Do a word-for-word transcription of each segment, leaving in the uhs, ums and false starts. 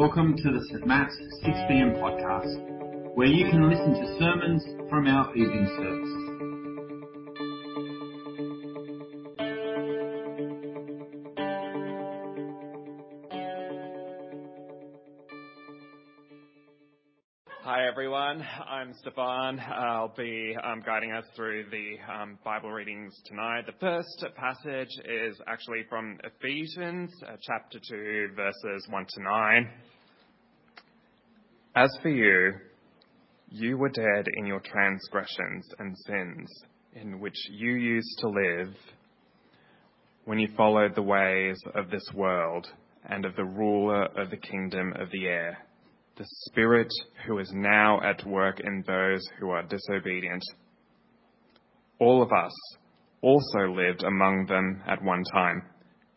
Welcome to the Saint Matt's six p.m. podcast, where you can listen to sermons from our evening service. Hi everyone, I'm Stefan. I'll be um, guiding us through the um, Bible readings tonight. The first passage is actually from Ephesians uh, chapter two, verses one to nine. As for you, you were dead in your transgressions and sins, in which you used to live when you followed the ways of this world and of the ruler of the kingdom of the air, the Spirit who is now at work in those who are disobedient. All of us also lived among them at one time,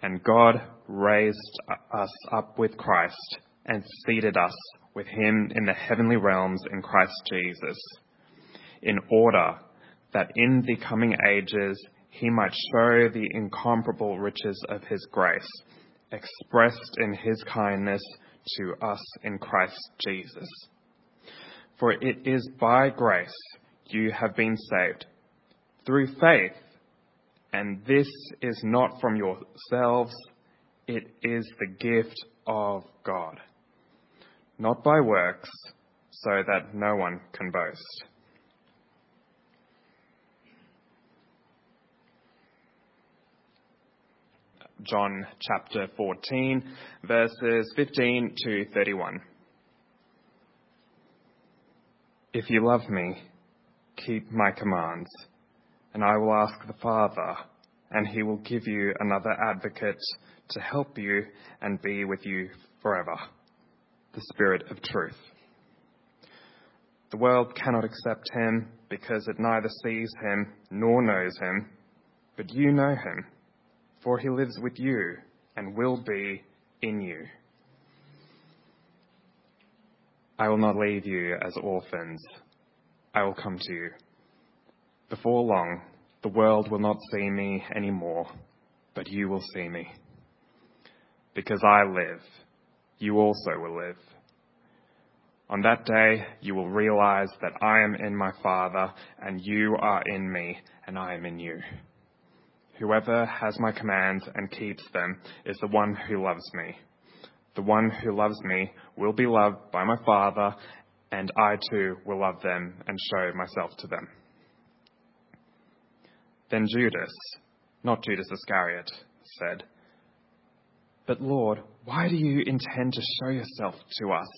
And God raised us up with Christ and seated us with him in the heavenly realms in Christ Jesus, in order that in the coming ages he might show the incomparable riches of his grace, expressed in his kindness to us in Christ Jesus. For it is by grace you have been saved, through faith. And this is not from yourselves, it is the gift of God, not by works, so that no one can boast. John chapter fourteen, verses fifteen to thirty-one. If you love me, keep my commands. And I will ask the Father, and he will give you another advocate to help you and be with you forever, the Spirit of truth. The world cannot accept him because it neither sees him nor knows him, but you know him, for he lives with you and will be in you. I will not leave you as orphans. I will come to you. Before long, the world will not see me anymore, but you will see me. Because I live, you also will live. On that day, you will realize that I am in my Father, and you are in me, and I am in you. Whoever has my commands and keeps them is the one who loves me. The one who loves me will be loved by my Father, and I too will love them and show myself to them. Then Judas, not Judas Iscariot, said, "But Lord, why do you intend to show yourself to us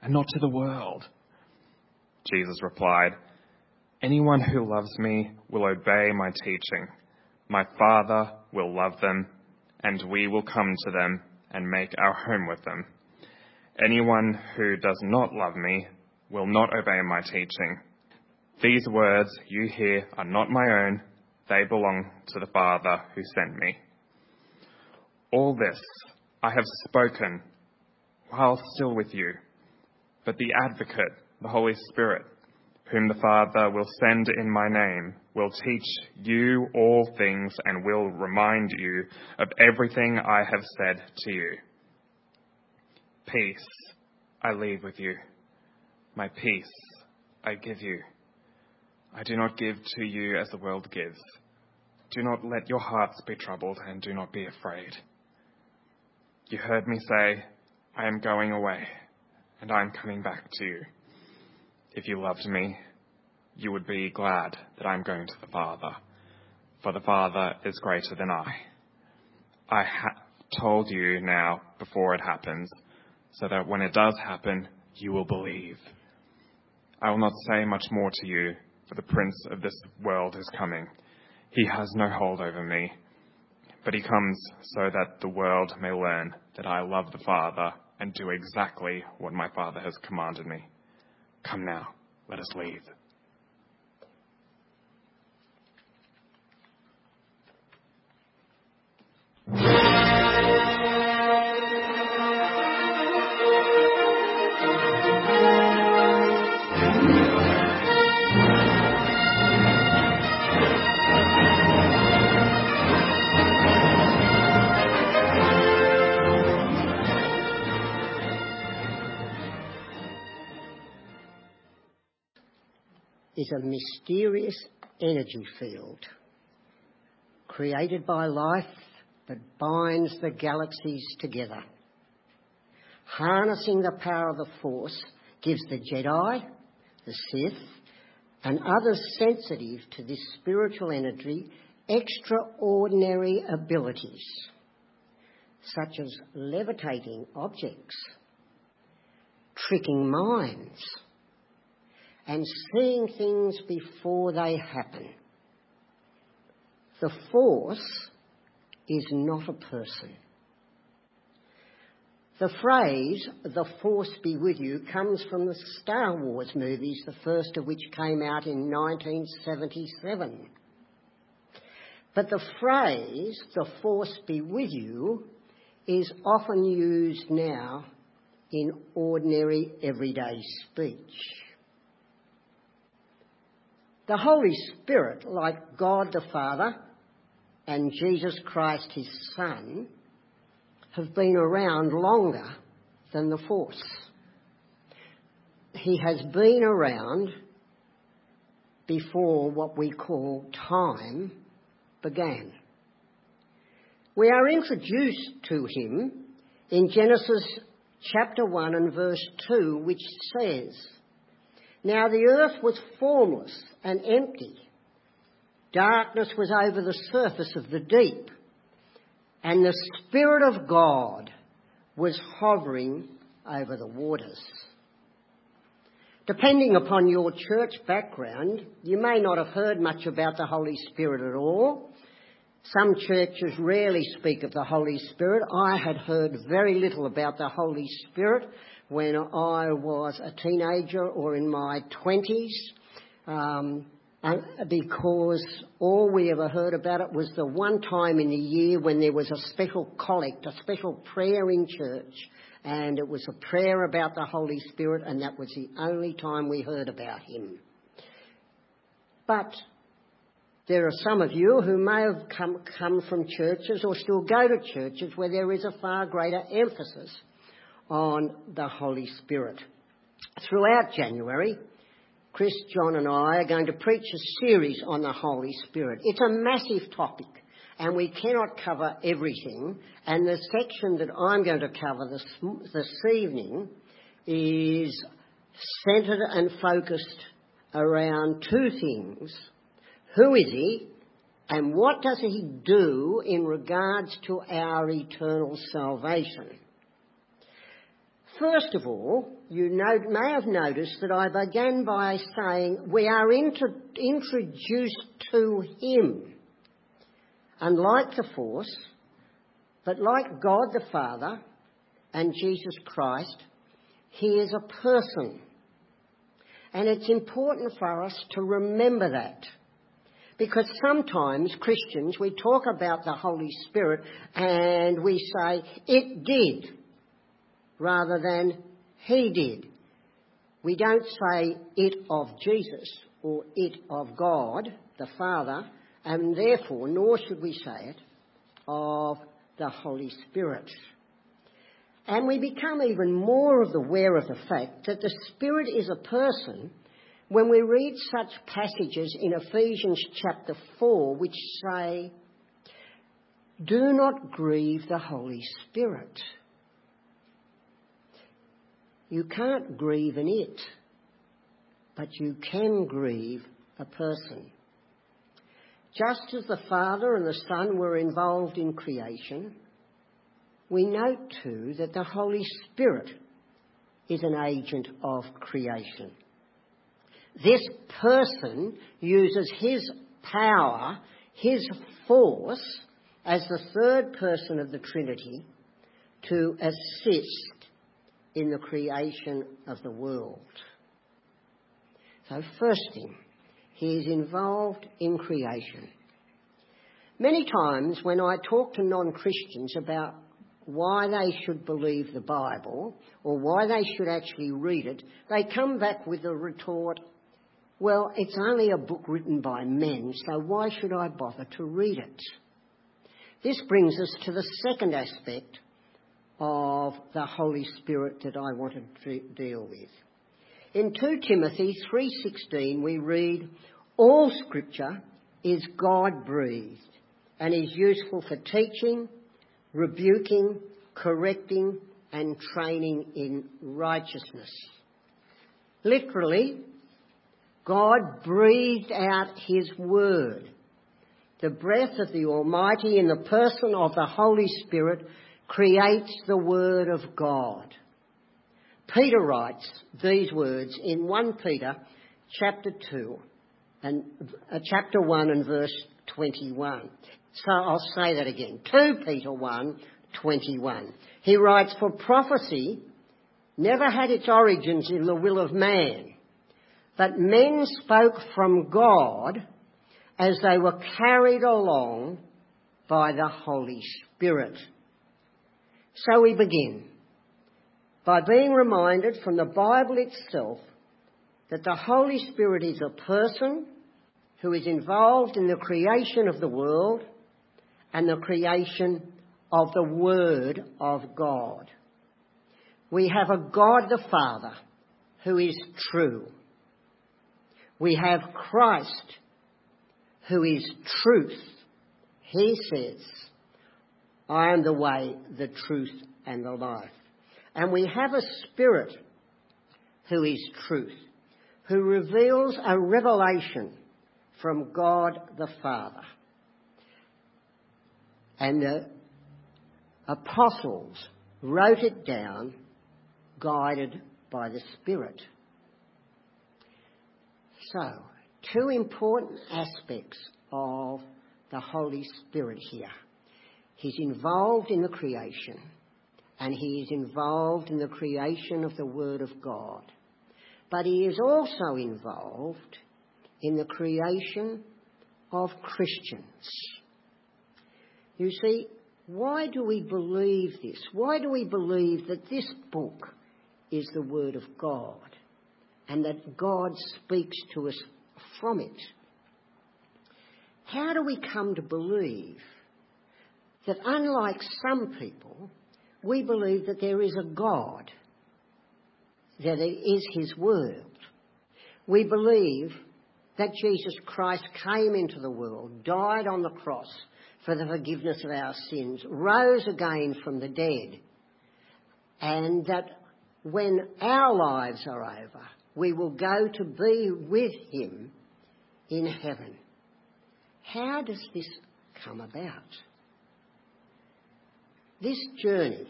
and not to the world?" Jesus replied, "Anyone who loves me will obey my teaching. My Father will love them, and we will come to them and make our home with them. Anyone who does not love me will not obey my teaching. These words you hear are not my own. They belong to the Father who sent me. All this I have spoken while still with you, but the Advocate, the Holy Spirit, whom the Father will send in my name, will teach you all things and will remind you of everything I have said to you. Peace I leave with you. My peace I give you. I do not give to you as the world gives. Do not let your hearts be troubled and do not be afraid. You heard me say, I am going away and I am coming back to you. If you loved me, you would be glad that I am going to the Father, for the Father is greater than I. I have told you now before it happens, so that when it does happen, you will believe. I will not say much more to you, for the prince of this world is coming. He has no hold over me. but he comes so that the world may learn that I love the Father and do exactly what my Father has commanded me. Come now, let us leave. Is a mysterious energy field created by life that binds the galaxies together. Harnessing the power of the Force gives the Jedi, the Sith, and others sensitive to this spiritual energy extraordinary abilities, such as levitating objects, tricking minds, and seeing things before they happen. The Force is not a person. The phrase, "the Force be with you," comes from the Star Wars movies, the first of which came out in nineteen seventy-seven. But the phrase, "the Force be with you," is often used now in ordinary everyday speech. The Holy Spirit, like God the Father and Jesus Christ his Son, have been around longer than the Force. He has been around before what we call time began. We are introduced to him in Genesis chapter one and verse two, which says, "Now the earth was formless and empty. Darkness was over the surface of the deep, and the Spirit of God was hovering over the waters." Depending upon your church background, you may not have heard much about the Holy Spirit at all. Some churches rarely speak of the Holy Spirit. I had heard very little about the Holy Spirit when I was a teenager or in my twenties, um, because all we ever heard about it was the one time in the year when there was a special collect, a special prayer in church, and it was a prayer about the Holy Spirit, and that was the only time we heard about him. But there are some of you who may have come, come from churches or still go to churches where there is a far greater emphasis on the Holy Spirit. Throughout January, Chris, John and I are going to preach a series on the Holy Spirit. It's a massive topic and we cannot cover everything, and the section that I'm going to cover this, this evening is centred and focused around two things. Who is he, and what does he do in regards to our eternal salvation? First of all, you know, may have noticed that I began by saying we are inter- introduced to him. Unlike the Force, but like God the Father and Jesus Christ, he is a person. And it's important for us to remember that, because sometimes Christians, we talk about the Holy Spirit and we say, "it did," rather than "he did." We don't say "it of Jesus" or "it of God the Father," and therefore, nor should we say it, "of the Holy Spirit." And we become even more aware of the fact that the Spirit is a person when we read such passages in Ephesians chapter four, which say, "Do not grieve the Holy Spirit." You can't grieve an it, but you can grieve a person. Just as the Father and the Son were involved in creation, we note too that the Holy Spirit is an agent of creation. This person uses his power, his force, as the third person of the Trinity to assist in the creation of the world. So first thing, he is involved in creation. Many times when I talk to non-Christians about why they should believe the Bible or why they should actually read it, they come back with the retort, well, it's only a book written by men, so why should I bother to read it? This brings us to the second aspect of the Holy Spirit that I want to deal with. In two Timothy three sixteen we read, all Scripture is God-breathed and is useful for teaching, rebuking, correcting and training in righteousness. Literally, God breathed out his word. The breath of the Almighty in the person of the Holy Spirit creates the word of God. Peter writes these words in First Peter chapter two and uh, chapter one and verse twenty-one. So I'll say that again. Second Peter one twenty-one. He writes, for prophecy never had its origins in the will of man, but men spoke from God as they were carried along by the Holy Spirit. So we begin by being reminded from the Bible itself that the Holy Spirit is a person who is involved in the creation of the world and the creation of the Word of God. We have a God the Father who is true. We have Christ who is truth. He says, I am the way, the truth and the life. And we have a Spirit who is truth, who reveals a revelation from God the Father. And the apostles wrote it down, guided by the Spirit. So, two important aspects of the Holy Spirit here. He's involved in the creation, and he is involved in the creation of the Word of God. But he is also involved in the creation of Christians. You see, why do we believe this? Why do we believe that this book is the Word of God and that God speaks to us from it? How do we come to believe that, unlike some people, we believe that there is a God, that it is his Word? We believe that Jesus Christ came into the world, died on the cross for the forgiveness of our sins, rose again from the dead, and that when our lives are over, we will go to be with him in heaven. How does this come about? This journey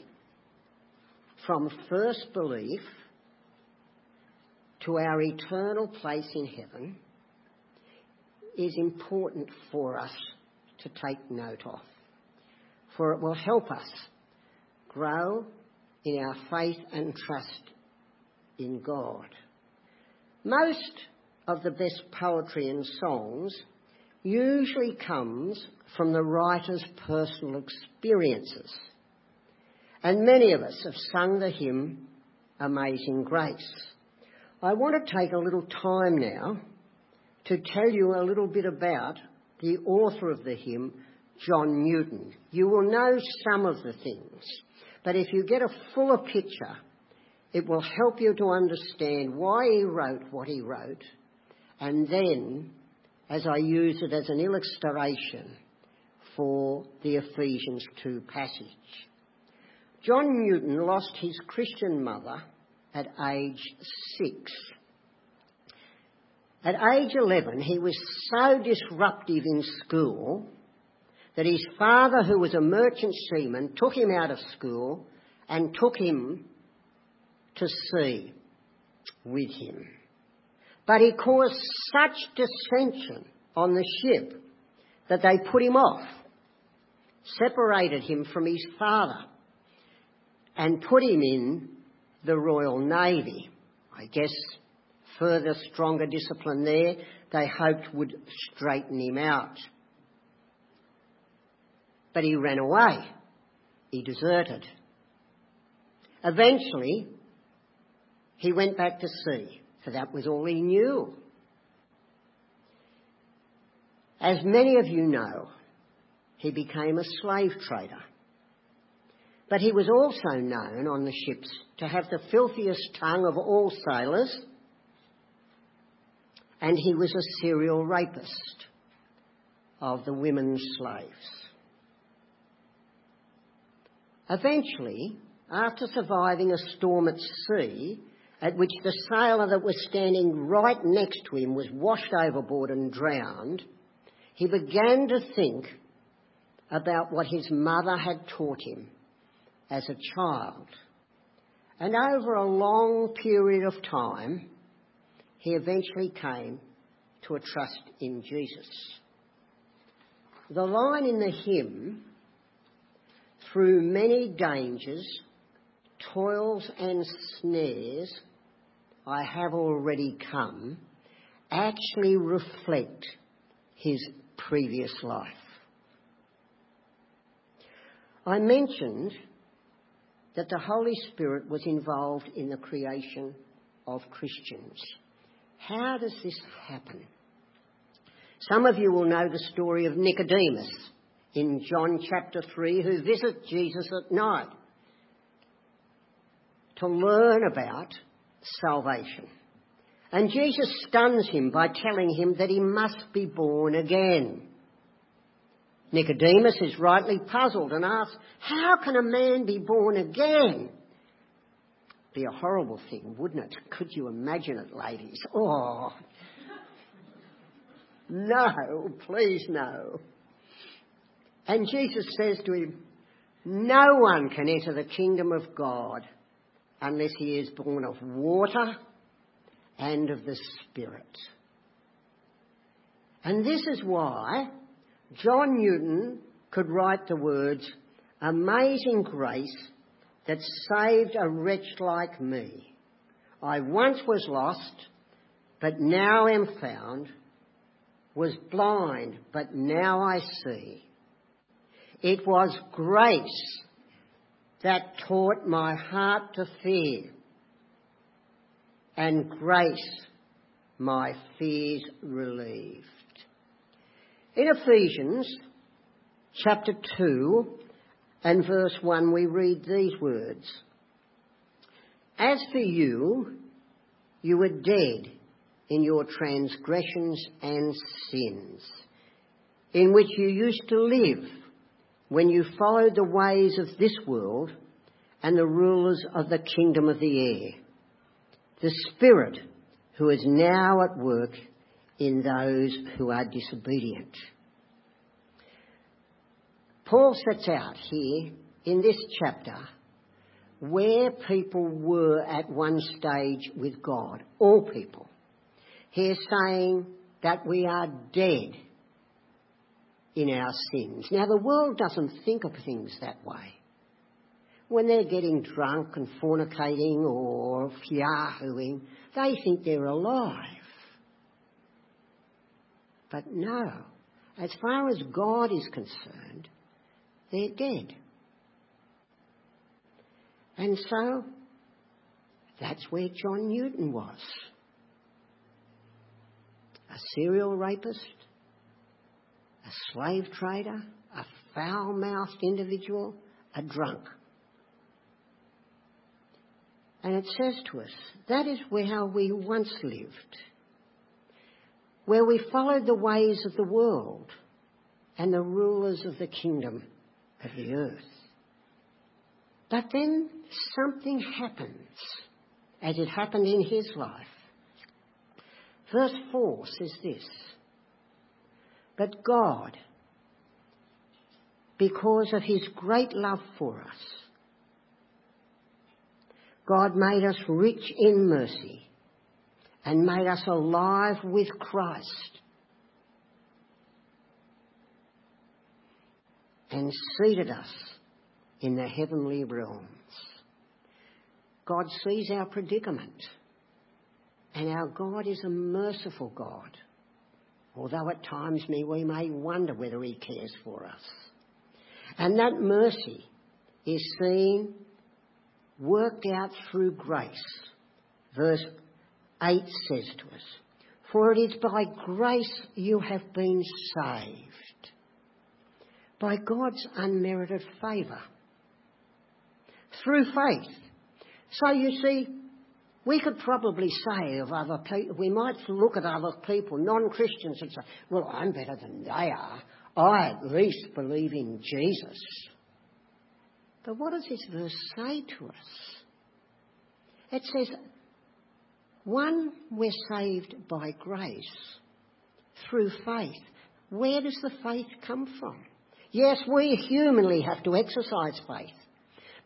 from first belief to our eternal place in heaven is important for us to take note of, for it will help us grow in our faith and trust in God. Most of the best poetry and songs usually comes from the writer's personal experiences, and many of us have sung the hymn Amazing Grace. I want to take a little time now to tell you a little bit about the author of the hymn, John Newton. You will know some of the things, but if you get a fuller picture, it will help you to understand why he wrote what he wrote, and then, as I use it as an illustration for the Ephesians two passage. John Newton lost his Christian mother at age six. At age eleven, he was so disruptive in school that his father, who was a merchant seaman, took him out of school and took him to sea with him. But he caused such dissension on the ship that they put him off. separated him from his father and put him in the Royal Navy. I guess further, stronger discipline there they hoped would straighten him out. But he ran away. He deserted. Eventually, he went back to sea, for that was all he knew. As many of you know, he became a slave trader. But he was also known on the ships to have the filthiest tongue of all sailors, and he was a serial rapist of the women slaves. Eventually, after surviving a storm at sea, at which the sailor that was standing right next to him was washed overboard and drowned, he began to think about what his mother had taught him as a child. And over a long period of time, he eventually came to a trust in Jesus. The line in the hymn, "Through many dangers, toils and snares, I have already come," actually reflect his previous life. I mentioned that the Holy Spirit was involved in the creation of Christians. How does this happen? Some of you will know the story of Nicodemus in John chapter three, who visit Jesus at night to learn about salvation. And Jesus stuns him by telling him that he must be born again. Nicodemus is rightly puzzled and asks, how can a man be born again? Be a horrible thing, wouldn't it? Could you imagine it, ladies? Oh, no, please no. And Jesus says to him, no one can enter the kingdom of God unless he is born of water and of the Spirit. And this is why John Newton could write the words, "Amazing grace that saved a wretch like me. I once was lost, but now am found, was blind, but now I see. It was grace that taught my heart to fear, and grace my fears relieved." In Ephesians chapter two and verse one, we read these words, "As for you, you were dead in your transgressions and sins, in which you used to live when you followed the ways of this world and the rulers of the kingdom of the air, the Spirit who is now at work in those who are disobedient." Paul sets out here in this chapter where people were at one stage with God, all people. He's saying that we are dead in our sins. Now, the world doesn't think of things that way. When they're getting drunk and fornicating or yahooing, they think they're alive. But no, as far as God is concerned, they're dead. And so, that's where John Newton was. A serial rapist, a slave trader, a foul-mouthed individual, a drunk. And it says to us, that is where we once lived, where we followed the ways of the world and the rulers of the kingdom of the earth. But then something happens, as it happened in his life. Verse four says this, "But God, because of his great love for us, God made us rich in mercy and made us alive with Christ." and seated us in the heavenly realms. God sees our predicament, and our God is a merciful God, although at times we may wonder whether he cares for us. And that mercy is seen, worked out through grace. Verse eight says to us, "For it is by grace you have been saved," by God's unmerited favour, through faith. So you see, we could probably say of other people, we might look at other people, non-Christians, and say, well, I'm better than they are. I at least believe in Jesus. But what does this verse say to us? It says, one, we're saved by grace, through faith. Where does the faith come from? Yes, we humanly have to exercise faith,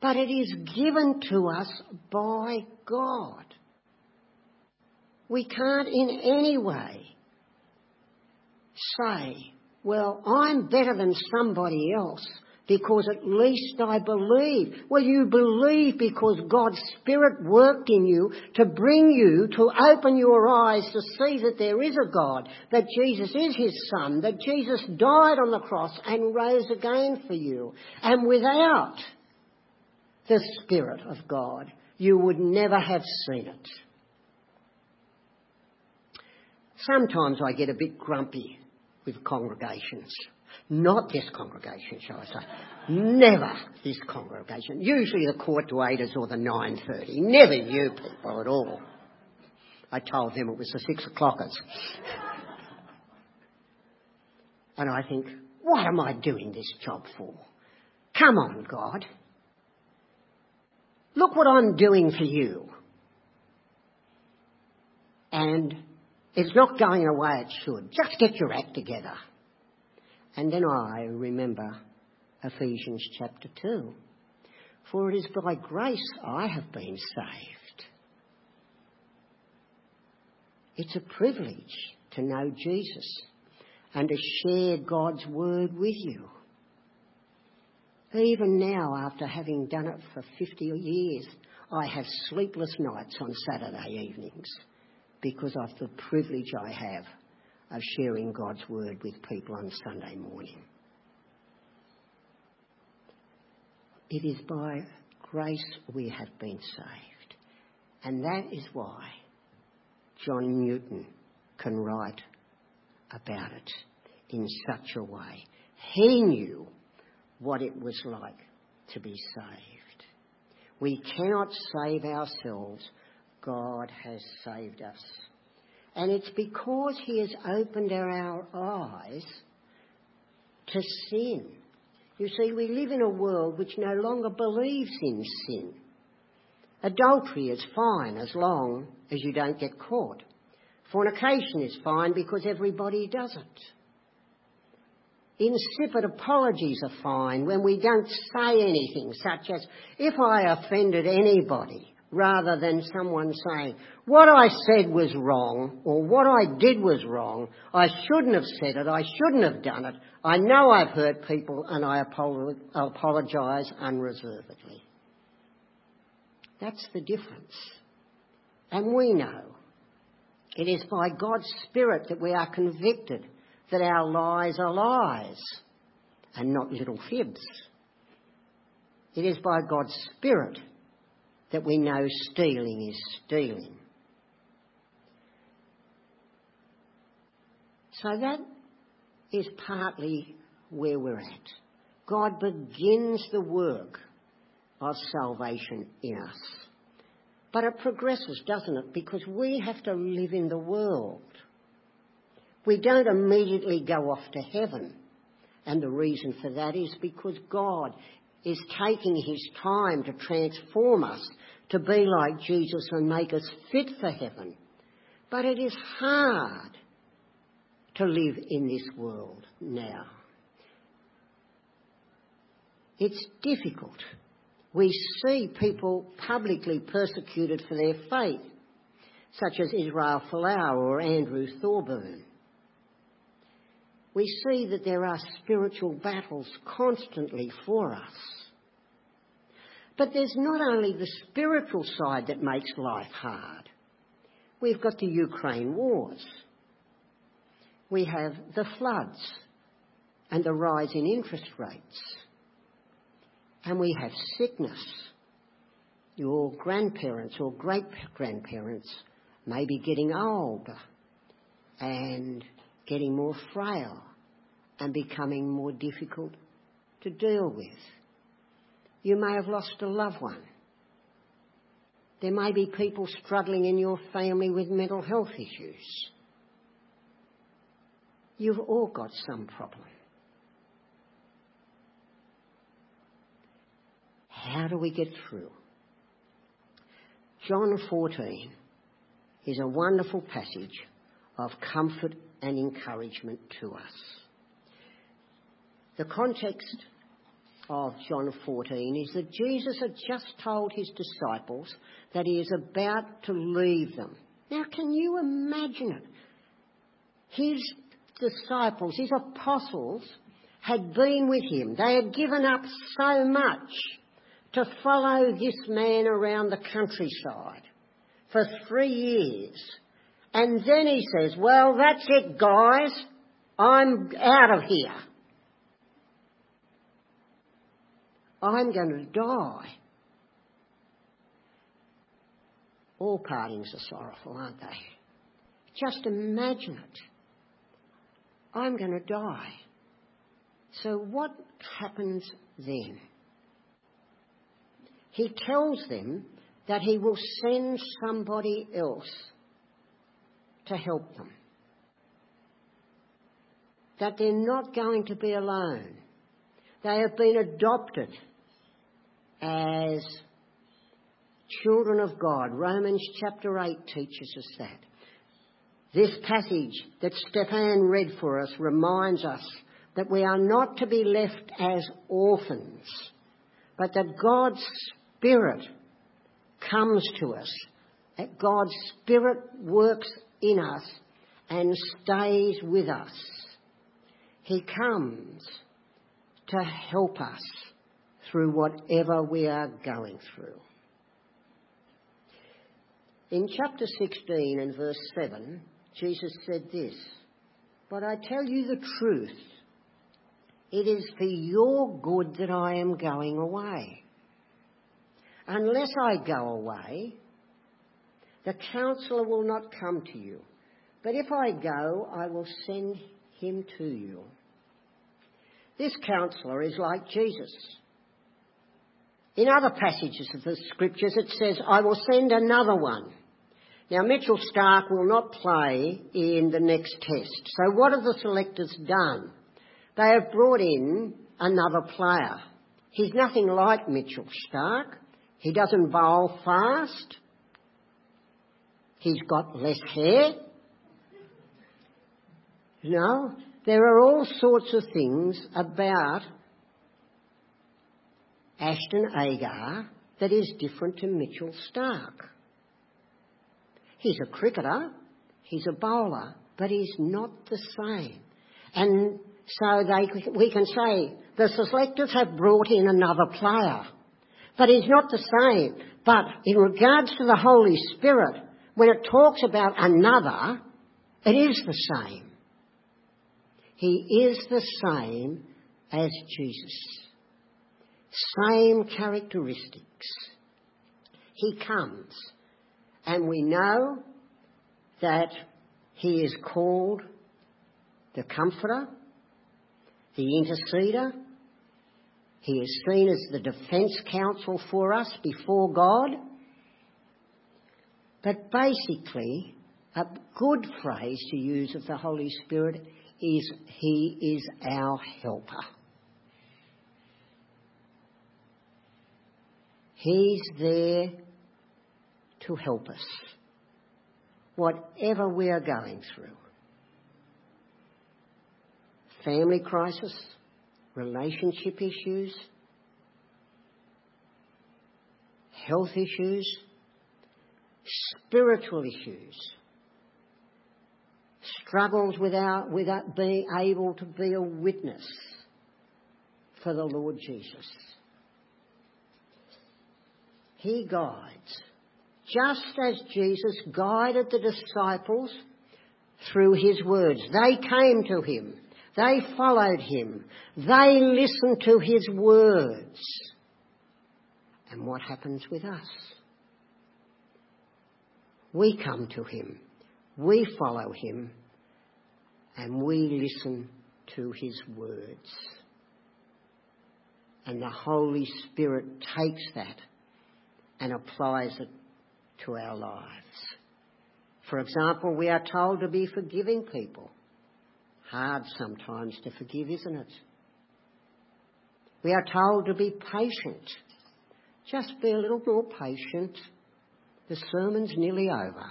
but it is given to us by God. We can't in any way say, well, I'm better than somebody else because at least I believe. Well, you believe because God's Spirit worked in you to bring you, to open your eyes to see that there is a God, that Jesus is his Son, that Jesus died on the cross and rose again for you. And without the Spirit of God, you would never have seen it. Sometimes I get a bit grumpy with congregations. Not this congregation, shall I say. Never this congregation. Usually the quarter to eighters or the nine thirty. Never you people at all. I told them it was the six o'clockers. And I think, what am I doing this job for? Come on, God. Look what I'm doing for you. And it's not going the way it should. Just get your act together. And then I remember Ephesians chapter two. For it is by grace I have been saved. It's a privilege to know Jesus and to share God's word with you. Even now, after having done it for fifty years, I have sleepless nights on Saturday evenings because of the privilege I have of sharing God's word with people on Sunday morning. It is by grace we have been saved. And that is why John Newton can write about it in such a way. He knew what it was like to be saved. We cannot save ourselves. God has saved us. And it's because he has opened our eyes to sin. You see, we live in a world which no longer believes in sin. Adultery is fine as long as you don't get caught. Fornication is fine because everybody does it. Insipid apologies are fine when we don't say anything, such as, if I offended anybody, rather than someone saying, what I said was wrong, or what I did was wrong, I shouldn't have said it, I shouldn't have done it, I know I've hurt people and I apologise unreservedly. That's the difference. And we know it is by God's Spirit that we are convicted that our lies are lies and not little fibs. It is by God's Spirit that we know stealing is stealing. So that is partly where we're at. God begins the work of salvation in us. But it progresses, doesn't it? Because we have to live in the world. We don't immediately go off to heaven. And the reason for that is because God is taking his time to transform us to be like Jesus and make us fit for heaven. But it is hard to live in this world now. It's difficult. We see people publicly persecuted for their faith, such as Israel Folau or Andrew Thorburn. we see that there are spiritual battles constantly for us. But there's not only the spiritual side that makes life hard. We've got the Ukraine wars. We have the floods and the rise in interest rates. And we have sickness. Your grandparents or great-grandparents may be getting older and getting more frail and becoming more difficult to deal with. You may have lost a loved one. There may be people struggling in your family with mental health issues. You've all got some problem. How do we get through? John fourteen is a wonderful passage of comfort and encouragement to us. The context of John fourteen is that Jesus had just told his disciples that he is about to leave them. Now, can you imagine it? His disciples, his apostles, had been with him. They had given up so much to follow this man around the countryside for three years. And then he says, well, that's it, guys. I'm out of here. I'm going to die. All partings are sorrowful, aren't they? Just imagine it. I'm going to die. So what happens then? He tells them that he will send somebody else to help them. That they're not going to be alone. They have been adopted as children of God. Romans chapter eight teaches us that. This passage that Stefan read for us reminds us that we are not to be left as orphans, but that God's Spirit comes to us, that God's Spirit works in us and stays with us. He comes to help us through whatever we are going through. In chapter sixteen and verse seven, Jesus said this, "But I tell you the truth, it is for your good that I am going away. Unless I go away, the Counselor will not come to you, but if I go, I will send him to you." This Counselor is like Jesus. In other passages of the Scriptures it says, "I will send another one." Now Mitchell Stark will not play in the next test. So what have the selectors done? They have brought in another player. He's nothing like Mitchell Stark. He doesn't bowl fast. He's got less hair. You know, there are all sorts of things about Ashton Agar that is different to Mitchell Stark. He's a cricketer, he's a bowler, but he's not the same. And so they, we can say the selectors have brought in another player, but he's not the same. But in regards to the Holy Spirit, when it talks about another, it is the same. He is the same as Jesus. Same characteristics. He comes, and we know that he is called the Comforter, the Interceder. He is seen as the defence counsel for us before God. But basically, a good phrase to use of the Holy Spirit is he is our helper. He's there to help us, whatever we are going through. Family crisis, relationship issues, health issues, spiritual issues, struggles with, our, with being able to be a witness for the Lord Jesus. He guides, just as Jesus guided the disciples through his words. They came to him. They followed him. They listened to his words. And what happens with us? We come to him. We follow him. And we listen to his words. And the Holy Spirit takes that and applies it to our lives. For example, we are told to be forgiving people. Hard sometimes to forgive, isn't it? We are told to be patient. Just be a little more patient. The sermon's nearly over.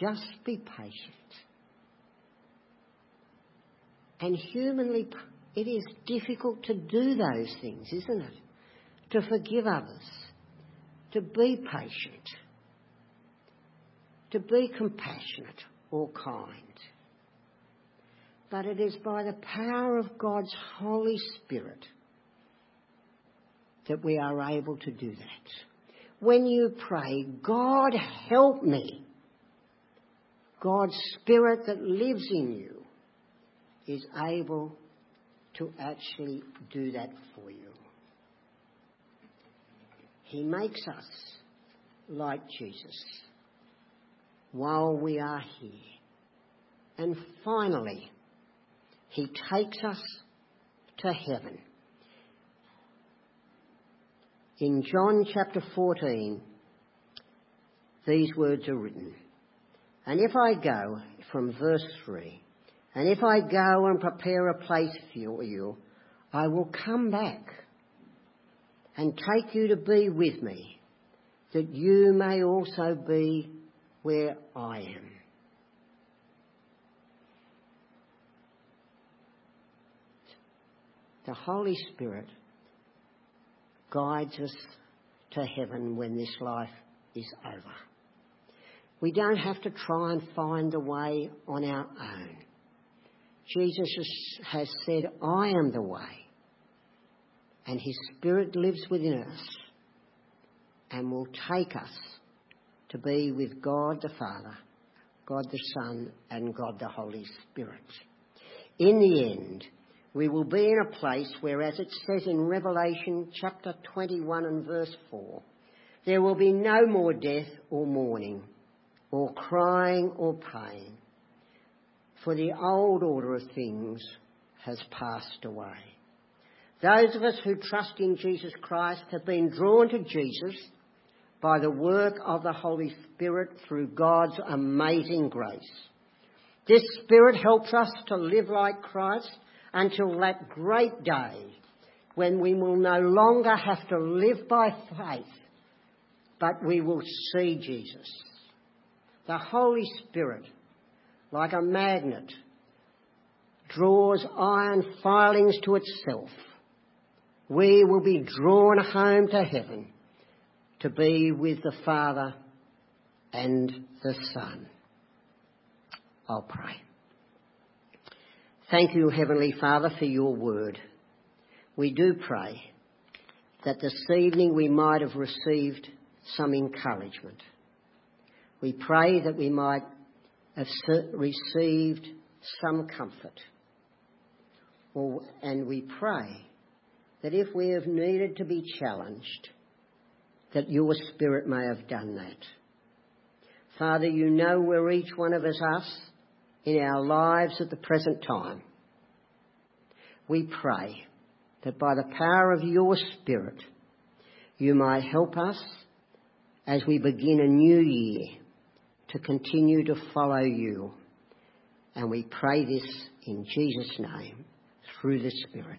Just be patient. And humanly, it is difficult to do those things, isn't it? To forgive others. To be patient. To be compassionate or kind. But it is by the power of God's Holy Spirit that we are able to do that. When you pray, God help me, God's Spirit that lives in you is able to actually do that for you. He makes us like Jesus while we are here. And finally, he takes us to heaven. In John chapter fourteen, these words are written. And if I go, from verse three, and if I go and prepare a place for you, I will come back and take you to be with me, that you may also be where I am. The Holy Spirit guides us to heaven when this life is over. We don't have to try and find a way on our own. Jesus has said, I am the way. And his Spirit lives within us and will take us to be with God the Father, God the Son, and God the Holy Spirit. In the end, we will be in a place where, as it says in Revelation chapter twenty-one and verse four, there will be no more death or mourning or crying or pain, for the old order of things has passed away. Those of us who trust in Jesus Christ have been drawn to Jesus by the work of the Holy Spirit through God's amazing grace. This Spirit helps us to live like Christ until that great day when we will no longer have to live by faith, but we will see Jesus. The Holy Spirit, like a magnet, draws iron filings to itself. We will be drawn home to heaven to be with the Father and the Son. I'll pray. Thank you, Heavenly Father, for your word. We do pray that this evening we might have received some encouragement. We pray that we might have received some comfort. Or, and we pray that if we have needed to be challenged, that your Spirit may have done that. Father, you know where each one of us are in our lives at the present time. We pray that by the power of your Spirit, you might help us as we begin a new year to continue to follow you. And we pray this in Jesus' name, through the Spirit.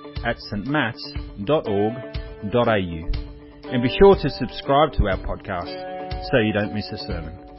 at s t matts dot org dot a u and be sure to subscribe to our podcast so you don't miss a sermon.